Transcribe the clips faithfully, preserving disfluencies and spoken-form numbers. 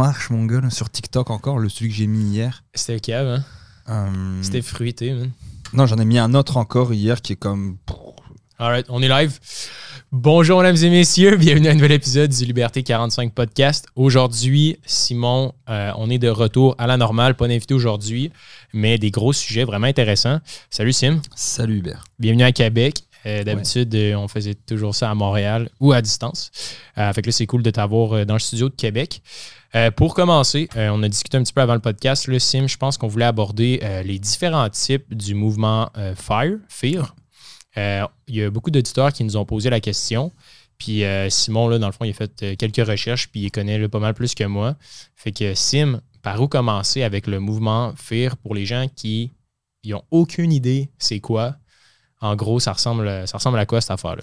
marche, mon gueule, sur TikTok encore, le celui que j'ai mis hier. C'était le cave, hein? Euh... C'était fruité, man. Non, j'en ai mis un autre encore hier qui est comme... Alright, on est live. Bonjour, mesdames et messieurs. Bienvenue à un nouvel épisode du Liberté quarante-cinq podcast. Aujourd'hui, Simon, euh, on est de retour à la normale. Pas d'invité aujourd'hui, mais des gros sujets vraiment intéressants. Salut, Sim. Salut, Hubert. Bienvenue à Québec. Euh, d'habitude, ouais. euh, on faisait toujours ça à Montréal ou à distance. Euh, fait que là, c'est cool de t'avoir euh, dans le studio de Québec. Euh, pour commencer, euh, on a discuté un petit peu avant le podcast. Le Sim, je pense qu'on voulait aborder euh, les différents types du mouvement euh, FIRE. FIRE. Euh, il y a beaucoup d'auditeurs qui nous ont posé la question. Puis euh, Simon, là, dans le fond, il a fait euh, quelques recherches, puis il connaît là, pas mal plus que moi. Fait que Sim, par où commencer avec le mouvement FIRE pour les gens qui n'ont aucune idée c'est quoi? En gros, ça ressemble, ça ressemble à quoi cette affaire-là?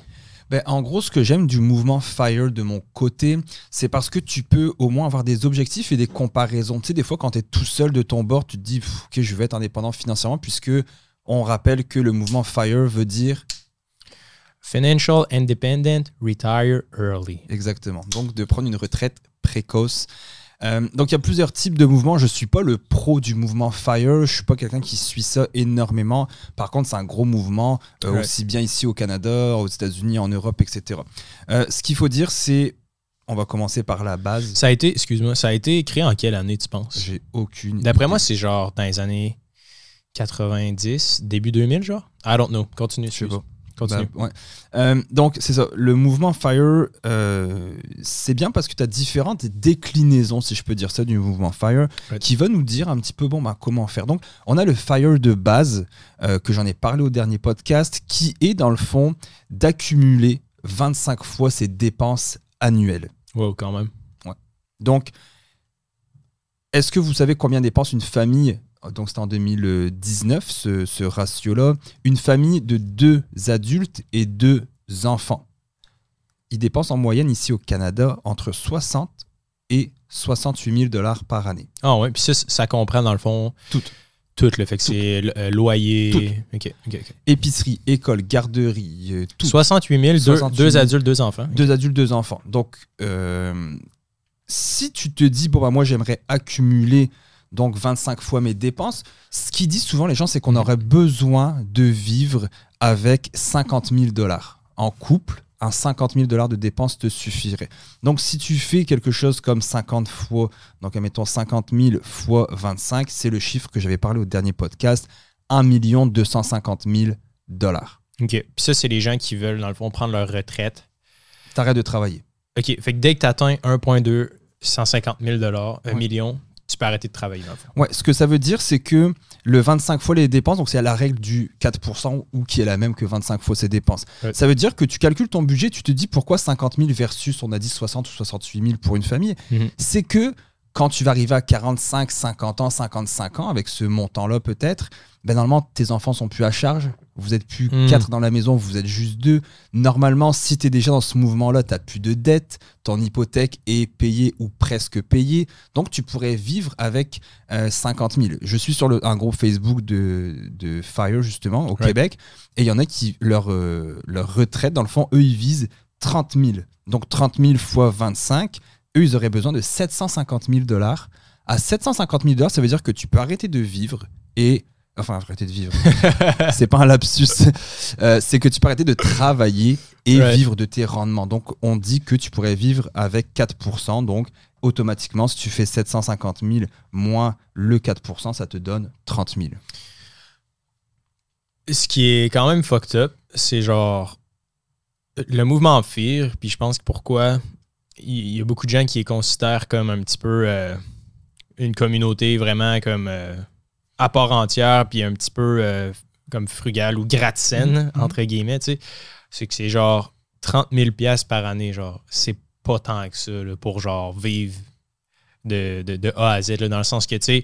Ben, en gros, ce que j'aime du mouvement FIRE de mon côté, c'est parce que tu peux au moins avoir des objectifs et des comparaisons. Tu sais, des fois, quand tu es tout seul de ton bord, tu te dis « Ok, je vais être indépendant financièrement » puisque on rappelle que le mouvement FIRE veut dire « Financial Independent, Retire Early ». Exactement. Donc, de prendre une retraite précoce. Euh, donc, il y a plusieurs types de mouvements. Je ne suis pas le pro du mouvement FIRE. Je ne suis pas quelqu'un qui suit ça énormément. Par contre, c'est un gros mouvement, euh, ouais. aussi bien ici au Canada, aux États-Unis, en Europe, et cetera. Euh, ce qu'il faut dire, c'est... On va commencer par la base. Ça a été, excuse-moi, ça a été créé en quelle année, tu penses? J'ai aucune D'après idée. Moi, c'est genre dans les années quatre-vingt-dix, début deux mille, genre? I don't know. Continue, je sais pas. Continue. Ben, ouais. euh, donc, c'est ça. Le mouvement FIRE, euh, c'est bien parce que tu as différentes déclinaisons, si je peux dire ça, du mouvement FIRE, right. qui va nous dire un petit peu bon, ben, comment faire. Donc, on a le FIRE de base, euh, que j'en ai parlé au dernier podcast, qui est dans le fond d'accumuler vingt-cinq fois ses dépenses annuelles. Wow, quand même. Ouais. Donc, est-ce que vous savez combien dépense une famille? Donc, c'était en deux mille dix-neuf, ce, ce ratio-là. Une famille de deux adultes et deux enfants. Ils dépensent en moyenne, ici au Canada, entre soixante et soixante-huit mille dollars par année. Ah ouais, puis ça, ça comprend, dans le fond... Tout. Tout, le fait que tout. C'est euh, loyer... Okay, okay, okay. Épicerie, école, garderie, euh, tout. soixante-huit mille, soixante-huit mille deux, deux adultes, deux enfants. Okay. Deux adultes, deux enfants. Donc, euh, si tu te dis, bon, bah, moi, j'aimerais accumuler... Donc, vingt-cinq fois mes dépenses. Ce qu'ils disent souvent, les gens, c'est qu'on aurait besoin de vivre avec cinquante mille dollars. En couple, un cinquante mille dollars de dépenses te suffirait. Donc, si tu fais quelque chose comme cinquante fois, donc admettons cinquante mille fois vingt-cinq, c'est le chiffre que j'avais parlé au dernier podcast, un million deux cent cinquante mille dollars. OK. Puis ça, c'est les gens qui veulent, dans le fond, prendre leur retraite. T'arrêtes de travailler. OK. Fait que dès que t'atteins un virgule deux, cent cinquante mille dollars, un ouais. million... Tu peux arrêter de travailler. Ouais, ce que ça veut dire, c'est que le vingt-cinq fois les dépenses, donc c'est à la règle du quatre pour cent ou qui est la même que vingt-cinq fois ses dépenses. Ouais. Ça veut dire que tu calcules ton budget, tu te dis pourquoi cinquante mille versus on a dit soixante ou soixante-huit mille pour une famille. Mm-hmm. C'est que quand tu vas arriver à quarante-cinq, cinquante ans, cinquante-cinq ans, avec ce montant-là peut-être, ben normalement, tes enfants sont plus à charge. Vous êtes plus mmh. quatre dans la maison, vous êtes juste deux. Normalement, si tu es déjà dans ce mouvement-là, tu n'as plus de dette. Ton hypothèque est payée ou presque payée. Donc, tu pourrais vivre avec euh, cinquante mille. Je suis sur le, un groupe Facebook de, de FIRE, justement, au right. Québec. Et il y en a qui, leur, euh, leur retraite, dans le fond, eux, ils visent trente mille. Donc, trente mille fois vingt-cinq, eux, ils auraient besoin de sept cent cinquante mille dollars. À sept cent cinquante mille dollars, ça veut dire que tu peux arrêter de vivre et... Enfin, arrêter de vivre. C'est pas un lapsus. Euh, c'est que tu peux arrêter de travailler et right. vivre de tes rendements. Donc, on dit que tu pourrais vivre avec quatre pour cent. Donc, automatiquement, si tu fais sept cent cinquante mille moins le quatre pour cent, ça te donne trente mille. Ce qui est quand même fucked up, c'est genre le mouvement FIRE. Puis je pense que pourquoi il y a beaucoup de gens qui les considèrent comme un petit peu euh, une communauté vraiment comme... Euh, à part entière, puis un petit peu euh, comme frugale ou gratte-saine, mm-hmm. entre guillemets, tu sais, c'est que c'est genre trente mille dollars par année, genre, c'est pas tant que ça, là, pour genre vivre de, de, de A à Z, là, dans le sens que, tu sais,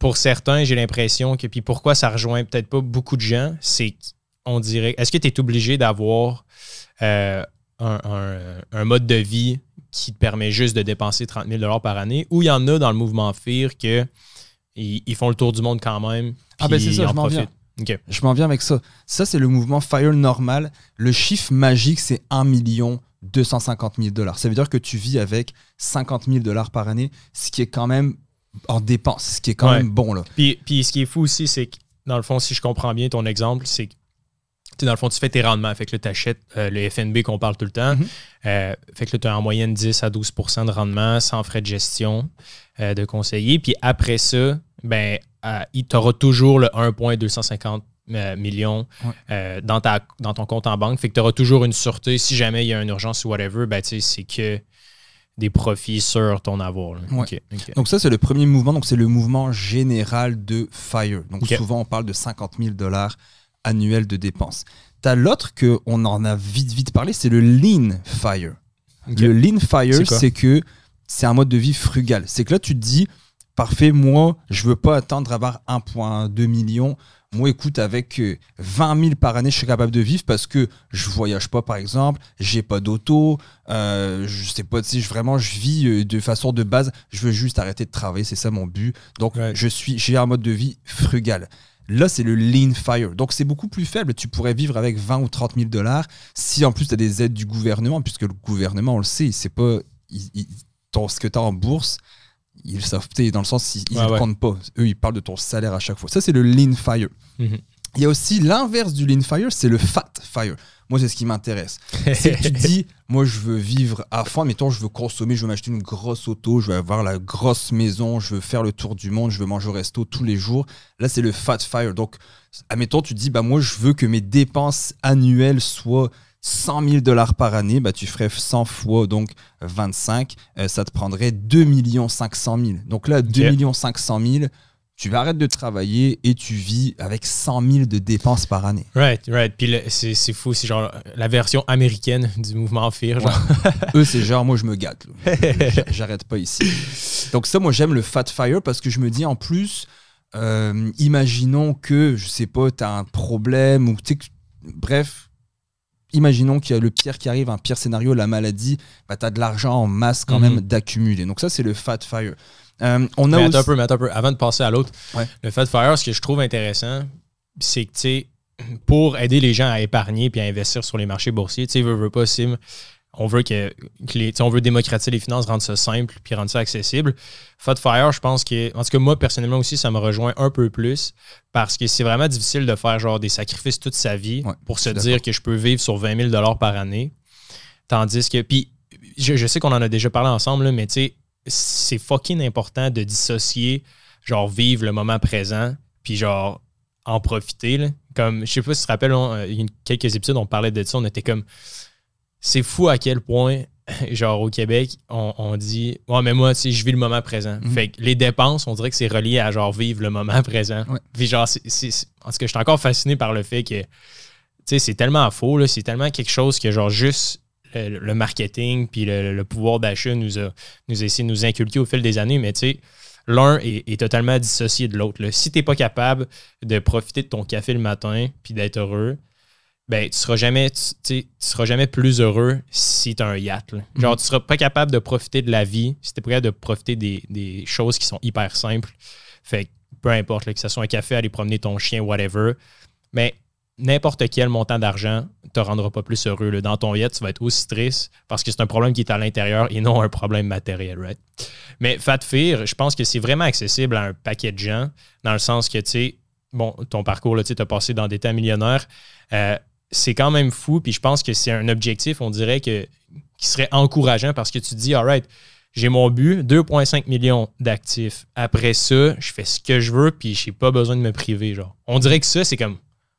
pour certains, j'ai l'impression que, puis pourquoi ça rejoint peut-être pas beaucoup de gens, c'est qu'on dirait, est-ce que tu es obligé d'avoir euh, un, un, un mode de vie qui te permet juste de dépenser trente mille dollars par année, ou il y en a dans le mouvement FIRE que ils font le tour du monde quand même. Ah ben c'est ça, je m'en viens. Okay. Je m'en viens avec ça. Ça, c'est le mouvement FIRE normal. Le chiffre magique, c'est un million deux cent cinquante mille dollars. Ça veut dire que tu vis avec cinquante mille dollars par année, ce qui est quand même en dépense, ce qui est quand ouais. même bon. Là. Puis, puis ce qui est fou aussi, c'est que dans le fond, si je comprends bien ton exemple, c'est que dans le fond, tu fais tes rendements. Fait que là, tu achètes euh, le F N B qu'on parle tout le temps. Mm-hmm. Euh, fait que là, tu as en moyenne dix à douze pour cent de rendement sans frais de gestion euh, de conseiller. Puis après ça, ben, euh, tu auras toujours le un virgule deux cent cinquante euh, millions ouais. euh, dans, ta, dans ton compte en banque. Fait que tu auras toujours une sûreté. Si jamais il y a une urgence ou whatever, ben, tu sais, c'est que des profits sur ton avoir. Ouais. Okay, okay. Donc ça, c'est le premier mouvement. Donc c'est le mouvement général de FIRE. Donc okay. souvent, on parle de cinquante mille dollars annuel de dépenses. T'as l'autre qu'on en a vite, vite parlé, c'est le Lean FIRE. Okay. Le Lean FIRE, c'est, c'est que c'est un mode de vie frugal. C'est que là, tu te dis, parfait, moi, je veux pas attendre à avoir un virgule deux million. Moi, écoute, avec vingt mille par année, je suis capable de vivre parce que je voyage pas, par exemple, j'ai pas d'auto, euh, je sais pas, si vraiment, je vis de façon de base, je veux juste arrêter de travailler, c'est ça mon but. Donc, right. je suis, j'ai un mode de vie frugal. Là, c'est le Lean FIRE. Donc, c'est beaucoup plus faible. Tu pourrais vivre avec vingt ou trente mille dollars si, en plus, tu as des aides du gouvernement, puisque le gouvernement, on le sait, il sait pas il, il, ton, ce que tu as en bourse. Ils le savent, dans le sens, ils ne ah ouais. prennent pas. Eux, ils parlent de ton salaire à chaque fois. Ça, c'est le Lean FIRE. Mm-hmm. Il y a aussi l'inverse du Lean FIRE, c'est le Fat FIRE. Moi, c'est ce qui m'intéresse. C'est que tu dis, moi, je veux vivre à fond, mais toi, je veux consommer, je veux m'acheter une grosse auto, je veux avoir la grosse maison, je veux faire le tour du monde, je veux manger au resto tous les jours. Là, c'est le Fat FIRE. Donc, admettons, tu dis, bah, moi, je veux que mes dépenses annuelles soient cent mille dollars par année, bah, tu ferais cent fois, donc vingt-cinq, euh, ça te prendrait deux millions cinq cent mille. Donc là, okay. deux millions cinq cent mille, tu vas arrêter de travailler et tu vis avec cent mille de dépenses par année. Right, right. Puis le, c'est, c'est fou, c'est genre la version américaine du mouvement FIRE. Genre. Ouais. Eux, c'est genre, moi, je me gâte. J'arrête pas ici. Donc ça, moi, j'aime le Fat FIRE parce que je me dis, en plus, euh, imaginons que, je sais pas, t'as un problème ou tu sais, bref, imaginons qu'il y a le pire qui arrive, un pire scénario, la maladie, bah, t'as de l'argent en masse quand mm-hmm. même d'accumuler. Donc ça, c'est le Fat FIRE. Euh, on a mais attends, aussi... un peu, mais attends un peu, avant de passer à l'autre, ouais. le Fat FIRE, ce que je trouve intéressant, c'est que, tu sais, pour aider les gens à épargner puis à investir sur les marchés boursiers, tu sais, veut, veut pas, Sim, on veut que, que les, on veut démocratiser les finances, rendre ça simple puis rendre ça accessible. Fat FIRE, je pense que, en tout cas, moi, personnellement aussi, ça me rejoint un peu plus parce que c'est vraiment difficile de faire genre des sacrifices toute sa vie ouais, pour se d'accord. dire que je peux vivre sur vingt mille dollars par année. Tandis que, puis, je, je sais qu'on en a déjà parlé ensemble, là, mais tu sais, c'est fucking important de dissocier, genre vivre le moment présent, puis genre en profiter. Là. Comme, je sais pas si tu te rappelles, on, il y a quelques épisodes, on parlait de ça, on était comme, c'est fou à quel point, genre au Québec, on, on dit, ouais, oh, mais moi, tu sais, je vis le moment présent. Mm-hmm. Fait que les dépenses, on dirait que c'est relié à genre vivre le moment présent. Ouais. Puis genre, c'est, c'est, c'est, en tout cas, je suis encore fasciné par le fait que, tu sais, c'est tellement faux, là, c'est tellement quelque chose que genre juste, Le, le marketing puis le, le pouvoir d'achat nous a, nous a essayé de nous inculquer au fil des années, mais tu sais, l'un est, est totalement dissocié de l'autre. Là. Si tu n'es pas capable de profiter de ton café le matin puis d'être heureux, ben tu seras jamais, tu, tu seras jamais plus heureux si tu as un yacht. Là. Genre, mm-hmm. tu seras pas capable de profiter de la vie si tu n'es pas capable de profiter des, des choses qui sont hyper simples. Fait que peu importe, là, que ce soit un café, aller promener ton chien, whatever, mais n'importe quel montant d'argent ne te rendra pas plus heureux. Là. Dans ton yacht, tu vas être aussi triste parce que c'est un problème qui est à l'intérieur et non un problème matériel. Right? Mais Fat FIRE, je pense que c'est vraiment accessible à un paquet de gens dans le sens que, tu sais, bon, ton parcours, tu as passé dans des temps millionnaires, euh, c'est quand même fou. Puis je pense que c'est un objectif, on dirait, que, qui serait encourageant parce que tu te dis, all right, j'ai mon but, deux virgule cinq millions d'actifs. Après ça, je fais ce que je veux puis je n'ai pas besoin de me priver. Genre. On dirait que ça, c'est comme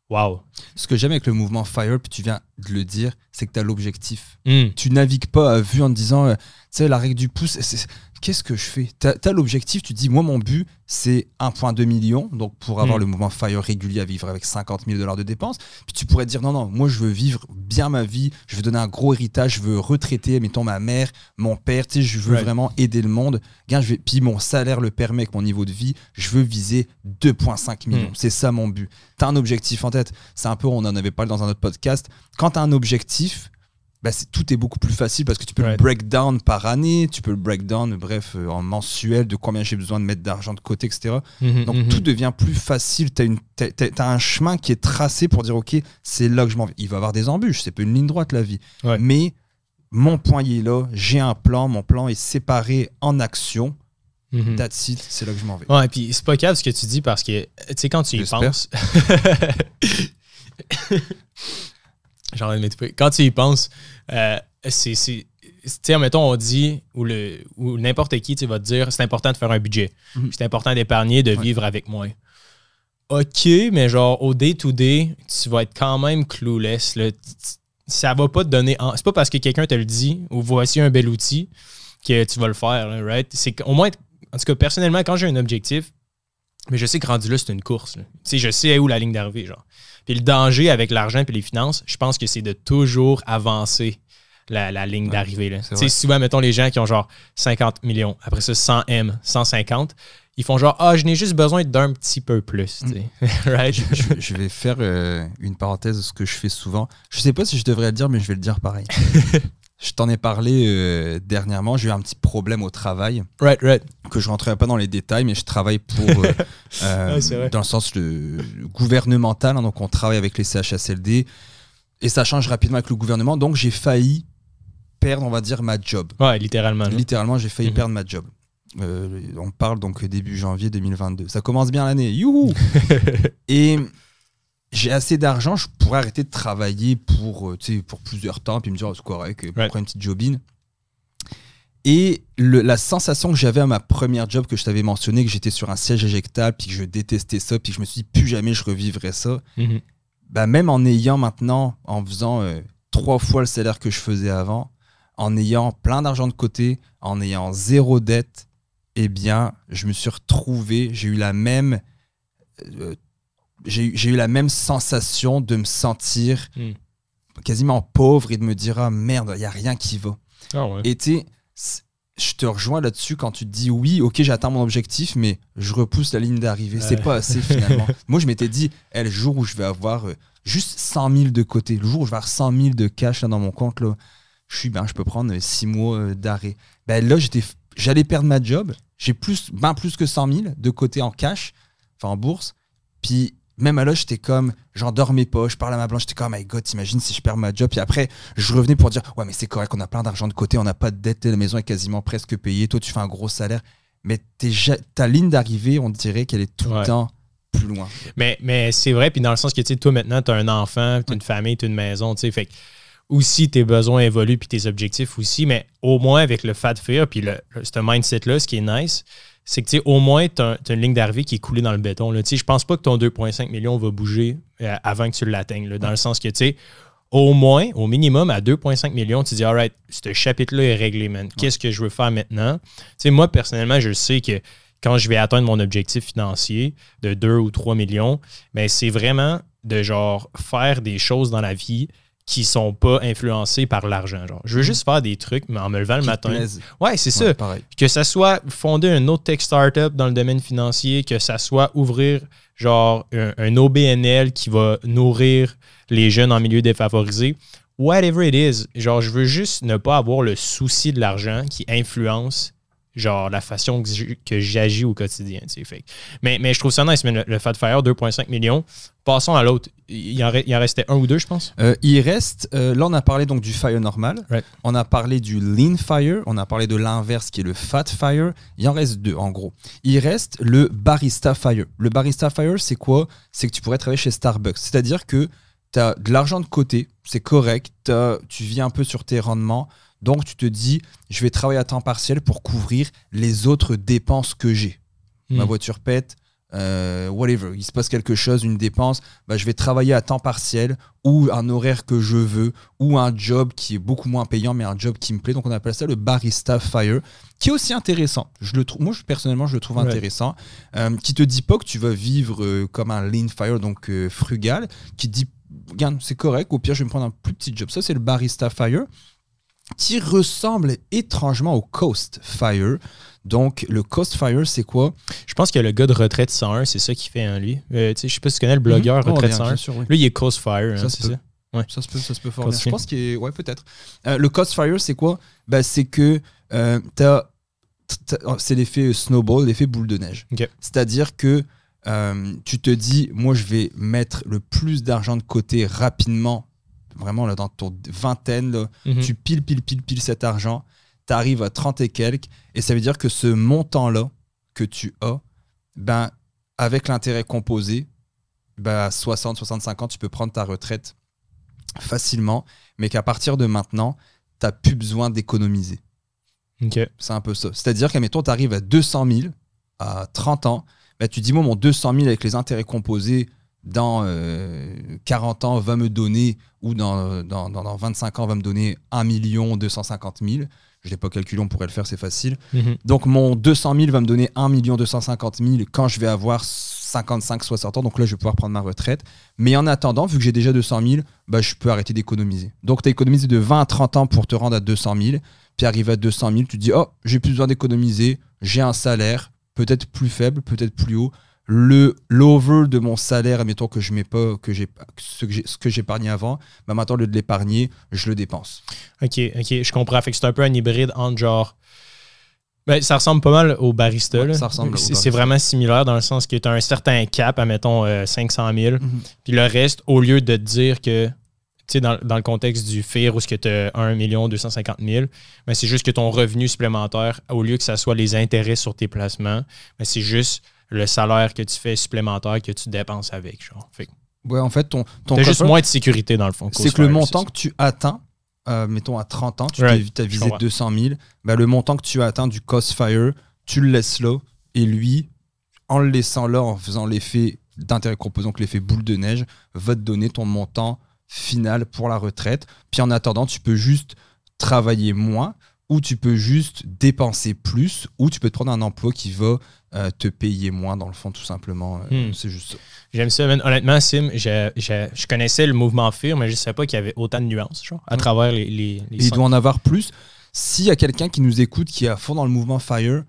wow. Ce que j'aime avec le mouvement FIRE, puis tu viens de le dire, c'est que tu as l'objectif. Mm. Tu navigues pas à vue en te disant, euh, tu sais, la règle du pouce, c'est, c'est, qu'est-ce que je fais? Tu as l'objectif, tu te dis, moi, mon but, c'est un virgule deux million. Donc, pour avoir mm. le mouvement FIRE régulier à vivre avec cinquante mille dollars de dépenses, puis tu pourrais te dire, non, non, moi, je veux vivre bien ma vie, je veux donner un gros héritage, je veux retraiter, mettons, ma mère, mon père, tu sais, je veux right. vraiment aider le monde. Bien, je vais, puis mon salaire le permet avec mon niveau de vie, je veux viser deux virgule cinq millions. Mm. C'est ça mon but. Tu as un objectif en tête. C'est un peu, on en avait parlé dans un autre podcast. Quand tu as un objectif, bah c'est, tout est beaucoup plus facile parce que tu peux ouais. le break down par année, tu peux le break down, bref, euh, en mensuel, de combien j'ai besoin de mettre d'argent de côté, et cetera. Mmh, Donc mmh. tout devient plus facile. Tu as une, t'as, t'as un chemin qui est tracé pour dire, OK, c'est là que je m'en vais. Il va y avoir des embûches, c'est pas une ligne droite la vie. Ouais. Mais mon point il est là, j'ai un plan, mon plan est séparé en actions. Mm-hmm. That's it, c'est là que je m'en vais. Ouais, et puis c'est pas grave ce que tu dis parce que, tu sais, quand tu J'espère. y penses. J'en ai un Quand tu y penses, euh, c'est. c'est tu sais, mettons, on dit, ou, le, ou n'importe qui va te dire, c'est important de faire un budget. Mm-hmm. C'est important d'épargner, de ouais. vivre avec moins. OK, mais genre, au day-to-day, tu vas être quand même clueless. Là. Ça va pas te donner. En... C'est pas parce que quelqu'un te le dit, ou voici un bel outil, que tu vas le faire, là, right? C'est au moins. En tout cas, personnellement, quand j'ai un objectif, mais je sais que rendu là, c'est une course. Tu sais, je sais où la ligne d'arrivée, genre. Puis le danger avec l'argent et les finances, je pense que c'est de toujours avancer la, la ligne ouais, d'arrivée. Là. Tu sais, souvent, mettons, les gens qui ont genre cinquante millions, après ça, cent M, cent cinquante, ils font genre « Ah, je n'ai juste besoin d'un petit peu plus. » Mm. Right? je, je, je vais faire euh, une parenthèse de ce que je fais souvent. Je sais pas si je devrais le dire, mais je vais le dire pareil. Je t'en ai parlé euh, dernièrement, j'ai eu un petit problème au travail, right, right. que je ne rentrerai pas dans les détails, mais je travaille pour, euh, euh, ouais, dans le sens le, le gouvernemental, hein, donc on travaille avec les C H S L D, et ça change rapidement avec le gouvernement, donc j'ai failli perdre, on va dire, ma job. Ouais, littéralement. Littéralement, j'ai failli mm-hmm. perdre ma job. Euh, on parle donc début janvier deux mille vingt-deux, ça commence bien l'année, youhou. Et... j'ai assez d'argent, je pourrais arrêter de travailler pour, pour plusieurs temps, puis me dire, oh, c'est correct, pour right. prendre une petite jobine. Et le, la sensation que j'avais à ma première job, que je t'avais mentionné, que j'étais sur un siège éjectable, puis que je détestais ça, puis que je me suis dit, plus jamais je revivrai ça, mm-hmm. bah, même en ayant maintenant, en faisant euh, trois fois le salaire que je faisais avant, en ayant plein d'argent de côté, en ayant zéro dette, eh bien, je me suis retrouvé, j'ai eu la même... Euh, J'ai, j'ai eu la même sensation de me sentir mm. quasiment pauvre et de me dire « Ah merde, il n'y a rien qui va. Ah » ouais. Et tu sais, je te rejoins là-dessus quand tu te dis « Oui, ok, j'atteins mon objectif, mais je repousse la ligne d'arrivée. Euh. » C'est pas assez finalement. Moi, je m'étais dit hey, « Le jour où je vais avoir euh, juste cent mille de côté, le jour où je vais avoir cent mille de cash là, dans mon compte, là, je suis ben, je peux prendre six mois euh, d'arrêt. Ben, » Là, j'étais, j'allais perdre ma job. J'ai plus, ben, plus que cent mille de côté en cash, enfin en bourse. Puis... même à l'âge, j'étais comme, j'en dormais pas, je parlais à ma blanche, j'étais comme, oh my god, t'imagines si je perds ma job. Puis après, je revenais pour dire, ouais, mais c'est correct, on a plein d'argent de côté, on n'a pas de dette, la maison est quasiment presque payée, toi, tu fais un gros salaire. Mais ja- ta ligne d'arrivée, on dirait qu'elle est tout ouais. le temps plus loin. Mais, mais c'est vrai, puis dans le sens que, tu sais, toi, maintenant, t'as un enfant, t'as une famille, t'as une maison, tu sais, fait que aussi tes besoins évoluent, puis tes objectifs aussi, mais au moins avec le F A D FIRE, puis le, le, ce mindset-là, ce qui est nice, c'est que tu sais, au moins, tu as une ligne d'arrivée qui est coulée dans le béton. Là. Tu sais, je pense pas que ton deux virgule cinq millions va bouger euh, avant que tu l'atteignes. Là, dans ouais. le sens que, tu sais, au moins, au minimum, à deux virgule cinq millions, tu dis, all right, ce chapitre-là est réglé, man. Qu'est-ce que je veux faire maintenant? Tu sais, moi, personnellement, je sais que quand je vais atteindre mon objectif financier de deux ou trois millions, ben, c'est vraiment de genre faire des choses dans la vie qui sont pas influencés par l'argent. Genre. Je veux juste faire des trucs, mais en me levant le qui matin. Plaise. Ouais, c'est ouais, ça. Pareil. Que ça soit fonder un autre tech startup dans le domaine financier, que ça soit ouvrir genre un, un O B N L qui va nourrir les jeunes en milieu défavorisé. Whatever it is. Genre, je veux juste ne pas avoir le souci de l'argent qui influence genre la façon que, je, que j'agis au quotidien. Tu sais, fait. Mais, mais je trouve ça nice, mais le, le F A D FIRE, deux virgule cinq millions. Passons à l'autre. Il en, re, il en restait un ou deux, je pense. Euh, il reste, euh, là on a parlé donc du FIRE normal, right. on a parlé du Lean FIRE, on a parlé de l'inverse qui est le Fat FIRE. Il en reste deux en gros. Il reste le Barista FIRE. Le Barista FIRE, c'est quoi? C'est que tu pourrais travailler chez Starbucks. C'est-à-dire que tu as de l'argent de côté, c'est correct, tu vis un peu sur tes rendements. Donc, tu te dis, je vais travailler à temps partiel pour couvrir les autres dépenses que j'ai. Mmh. Ma voiture pète, euh, whatever. Il se passe quelque chose, une dépense. Bah, je vais travailler à temps partiel ou un horaire que je veux ou un job qui est beaucoup moins payant, mais un job qui me plaît. Donc, on appelle ça le Barista FIRE, qui est aussi intéressant. Je le trou- Moi, je, personnellement, je le trouve ouais. intéressant. Euh, qui te dit pas que tu vas vivre euh, comme un Lean FIRE, donc euh, frugal. Qui te dit, regarde, c'est correct. Au pire, je vais me prendre un plus petit job. Ça, c'est le Barista FIRE, qui ressemble étrangement au Coast FIRE. Donc, le Coast FIRE, c'est quoi? Je pense que le gars de Retraite cent un, c'est ça qu'il fait, hein, lui. Euh, je ne sais pas si tu connais le blogueur mmh. Retraite oh, bien, cent un. Sûr, oui. Lui, il est Coast FIRE, ça, hein, c'est peut. ça? Ouais. Ça se peut, ça se peut fort bien. Je pense qu'il est... Ouais, peut-être. Euh, le cost fire, c'est quoi? Bah, c'est que euh, t'as, t'as, c'est l'effet snowball, l'effet boule de neige. Okay. C'est-à-dire que euh, tu te dis, moi, je vais mettre le plus d'argent de côté rapidement. Vraiment, là, dans ton vingtaine, là, mm-hmm. tu piles, piles, piles, piles cet argent. Tu arrives à trente et quelques. Et ça veut dire que ce montant-là que tu as, ben, avec l'intérêt composé, ben, à soixante, soixante-cinq ans, tu peux prendre ta retraite facilement, mais qu'à partir de maintenant, tu n'as plus besoin d'économiser. Okay. C'est un peu ça. C'est-à-dire qu'admettons, tu arrives à deux cent mille à trente ans, ben, tu dis, moi, mon deux cent mille avec les intérêts composés, dans euh, quarante ans, va me donner, ou dans, dans, dans, dans vingt-cinq ans, va me donner un million deux cent cinquante mille. Je ne l'ai pas calculé, on pourrait le faire, c'est facile. Mm-hmm. Donc, mon deux cent mille va me donner un million deux cent cinquante mille quand je vais avoir cinquante-cinq à soixante ans. Donc là, je vais pouvoir prendre ma retraite. Mais en attendant, vu que j'ai déjà deux cent mille, bah, je peux arrêter d'économiser. Donc, tu as économisé de vingt à trente ans pour te rendre à deux cent mille. Puis, arrivé à deux cent mille, tu te dis, oh, j'ai plus besoin d'économiser. J'ai un salaire, peut-être plus faible, peut-être plus haut. Le l'over de mon salaire, admettons que je mets pas que j'ai ce que j'ai ce que j'épargnais avant, bah maintenant au lieu de l'épargner, je le dépense. Ok, ok, je comprends. Fait que c'est un peu un hybride entre genre. Ben, ça ressemble pas mal au barista. Ouais, là. Ça ressemble c'est, au barista. C'est vraiment similaire dans le sens que tu as un certain cap, admettons euh, cinq cent mille, mm-hmm. puis le reste, au lieu de te dire que. Tu sais, dans, dans le contexte du F I R E où ce que tu as un million deux cent cinquante mille, ben c'est juste que ton revenu supplémentaire, au lieu que ça soit les intérêts sur tes placements, ben c'est juste le salaire que tu fais supplémentaire que tu dépenses avec. Genre. Fait ouais, en fait, ton, ton t'as juste moins de sécurité dans le fond. C'est que le montant c'est que tu atteins, euh, mettons à trente ans, tu right. as visé deux cent mille, ben le montant que tu as atteint du cost fire, tu le laisses là et lui, en le laissant là, en faisant l'effet d'intérêt composé, donc l'effet boule de neige, va te donner ton montant final pour la retraite. Puis en attendant, tu peux juste travailler moins ou tu peux juste dépenser plus ou tu peux te prendre un emploi qui va euh, te payer moins dans le fond, tout simplement. Euh, hmm. C'est juste ça. J'aime ça. Man. Honnêtement, Sim, je, je, je connaissais le mouvement F I R E, mais je ne savais pas qu'il y avait autant de nuances genre, à hmm. travers les... les, les il doit en avoir plus. S'il y a quelqu'un qui nous écoute, qui est à fond dans le mouvement FIRE,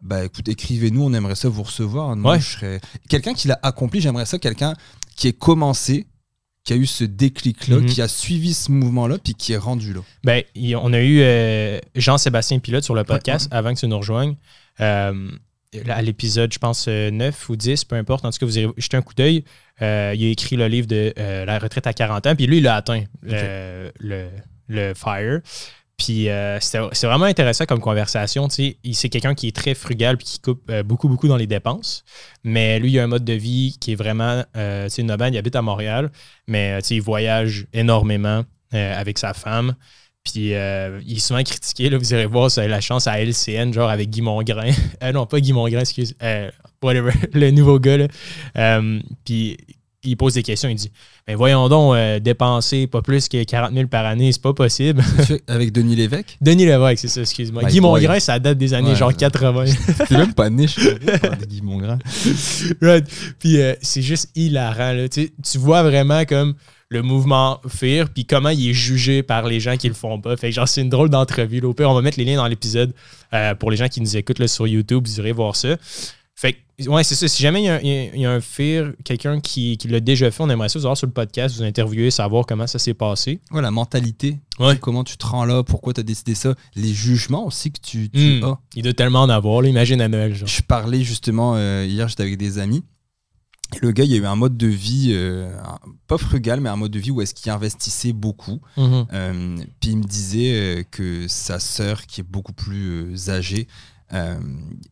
bah écoute, écrivez-nous, on aimerait ça vous recevoir. Moi, ouais. je serais... Quelqu'un qui l'a accompli, j'aimerais ça, quelqu'un qui ait commencé qui a eu ce déclic-là, mm-hmm. qui a suivi ce mouvement-là, puis qui est rendu là. Ben, on a eu euh, Jean-Sébastien Pilote sur le podcast, ouais, ouais. avant que tu nous rejoignes, euh, à l'épisode, je pense, neuf ou dix, peu importe. En tout cas, vous irez jeter un coup d'œil. Euh, il a écrit le livre de euh, La retraite à quarante ans, puis lui, il a atteint okay. euh, le, le FIRE. Puis euh, c'est, c'est vraiment intéressant comme conversation. T'sais. C'est quelqu'un qui est très frugal et qui coupe euh, beaucoup, beaucoup dans les dépenses. Mais lui, il a un mode de vie qui est vraiment... Euh, t'sais, Noban, il habite à Montréal, mais t'sais, il voyage énormément euh, avec sa femme. Puis euh, il est souvent critiqué. Là, vous irez voir, ça a la chance à L C N, genre avec Guy Mongrain. euh, non, pas Guy Mongrain, excuse. Euh, whatever, le nouveau gars. Là. Euh, puis... il pose des questions, il dit « Mais voyons donc, euh, dépenser pas plus que quarante mille par année, c'est pas possible. » Avec Denis Lévesque? Denis Lévesque, c'est ça, excuse-moi. My Guy Mongrain, ça date des années ouais, genre quatre-vingts. T'es même pas né, je parle de Guy Mongrain. Right. Puis euh, c'est juste hilarant. Là. Tu, tu vois vraiment comme le mouvement F I R E, puis comment il est jugé par les gens qui le font pas. Fait que genre, c'est une drôle d'entrevue. Là. Au pire, on va mettre les liens dans l'épisode euh, pour les gens qui nous écoutent là, sur YouTube, vous irez voir ça. Fait que, ouais, c'est ça. Si jamais il y a un, il y a un F I R E, quelqu'un qui, qui l'a déjà fait, on aimerait ça vous avoir sur le podcast, vous interviewer, savoir comment ça s'est passé. Ouais, la mentalité. Ouais. Comment tu te rends là, pourquoi tu as décidé ça. Les jugements aussi que tu, tu mmh. as. Il doit tellement en avoir, là, imagine à Noël. Genre. Je parlais justement, euh, hier, j'étais avec des amis. Le gars, il a eu un mode de vie, euh, pas frugal, mais un mode de vie où est-ce qu'il investissait beaucoup. Mmh. Euh, puis il me disait que sa sœur, qui est beaucoup plus âgée, Euh,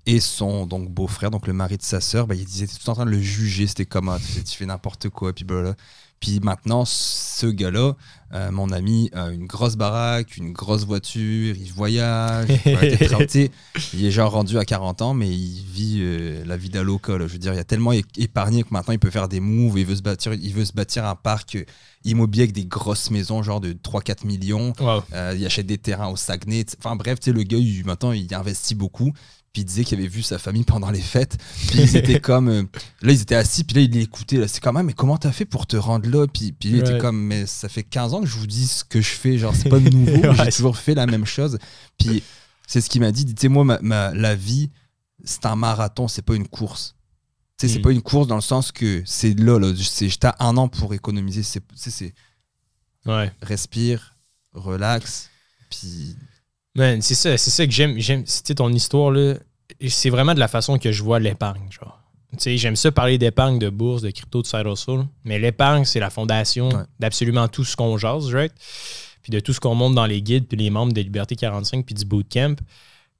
et son donc, beau-frère, donc le mari de sa sœur, ben, il disait tout en train de le juger, c'était comment, tu, tu fais n'importe quoi, puis blablabla. Puis maintenant, ce gars-là, euh, mon ami, a une grosse baraque, une grosse voiture, il voyage, il, il est genre rendu à quarante ans, mais il vit euh, la vie d'Aloca. Je veux dire, il a tellement é- épargné que maintenant, il peut faire des moves, il veut se bâtir, il veut se bâtir un parc euh, immobilier avec des grosses maisons, genre de trois à quatre millions. Wow. Euh, il achète des terrains au Saguenay. Enfin bref, le gars, il, maintenant, il investit beaucoup. Puis il disait qu'il avait vu sa famille pendant les fêtes. Puis ils étaient comme... Euh, là, ils étaient assis, puis là, ils l'écoutaient. Là, c'est comme, ah, mais comment t'as fait pour te rendre là? Puis, puis il right. était comme, mais ça fait quinze ans que je vous dis ce que je fais. Genre, c'est pas nouveau, ouais, j'ai c'est... toujours fait la même chose. Puis c'est ce qu'il m'a dit. Tu sais, moi, ma, ma, la vie, c'est un marathon, c'est pas une course. Tu sais, mm. c'est pas une course dans le sens que c'est là, là. C'est, j'étais à un an pour économiser. C'est, c'est, c'est ouais. respire, relaxe, puis... Man, c'est ça, c'est ça que j'aime, j'aime c'était ton histoire, là, c'est vraiment de la façon que je vois l'épargne, genre. Tu sais, j'aime ça parler d'épargne, de bourse, de crypto, de side hustle, mais l'épargne, c'est la fondation ouais. d'absolument tout ce qu'on jase, right? Puis de tout ce qu'on monte dans les guides, puis les membres de Liberté quarante-cinq, puis du bootcamp.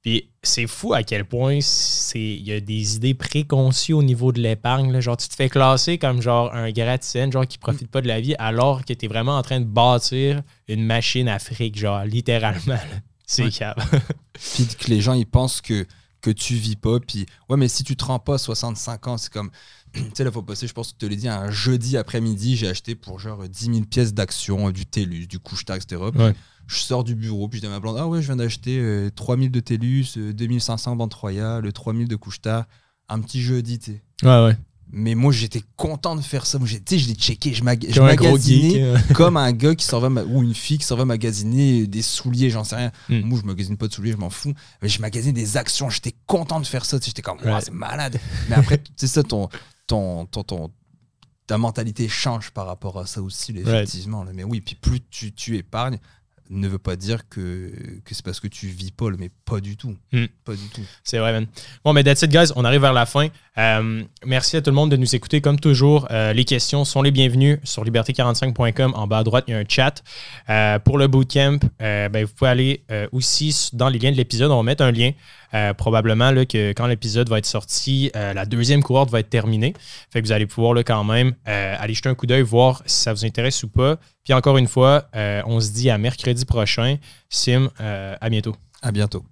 Puis c'est fou à quel point il y a des idées préconçues au niveau de l'épargne. Là. Genre, tu te fais classer comme genre un gratte-ciel, genre qui profite pas de la vie, alors que tu es vraiment en train de bâtir une machine à fric, genre littéralement. Là. C'est ouais. câble. Puis que les gens, ils pensent que, que tu vis pas. Puis ouais, mais si tu te rends pas à soixante-cinq ans, c'est comme... Tu sais, là, faut passer, je pense que tu te l'ai dit, un jeudi après-midi, j'ai acheté pour genre dix mille pièces d'actions, du TELUS, du Couchetard, et cetera. Puis ouais. je sors du bureau, puis je dis à ma blonde, ah ouais, je viens d'acheter euh, trois mille de TELUS, euh, deux mille cinq cents de Troya, le trois mille de Couchetard, un petit jeudi, tu sais. Ouais, ouais. Mais moi, j'étais content de faire ça. Tu sais, je l'ai checké, je, mag- je magasinais euh. comme un gars qui s'en va, ma- ou une fille qui s'en va magasiner des souliers, j'en sais rien. Mm. Moi, je magasine pas de souliers, je m'en fous. Mais je magasinais des actions, j'étais content de faire ça. Tu sais, j'étais comme, ouais. c'est malade. Mais après, tu sais, ça, ton. Ton, ton, ton, ta mentalité change par rapport à ça aussi, effectivement. Right. Mais oui, puis plus tu, tu épargnes, ne veut pas dire que, que c'est parce que tu vis pas, mais pas du tout. Mm. Pas du tout. C'est vrai, man. Bon, mais that's it, guys. On arrive vers la fin. Euh, merci à tout le monde de nous écouter. Comme toujours, euh, les questions sont les bienvenues sur liberté quarante-cinq point com. En bas à droite, il y a un chat. Euh, pour le bootcamp, euh, ben, vous pouvez aller euh, aussi dans les liens de l'épisode. On va mettre un lien. Euh, probablement là, que quand l'épisode va être sorti, euh, la deuxième cohorte va être terminée. Fait que vous allez pouvoir là, quand même euh, aller jeter un coup d'œil, voir si ça vous intéresse ou pas. Puis encore une fois, euh, on se dit à mercredi prochain. Sim, euh, à bientôt. À bientôt.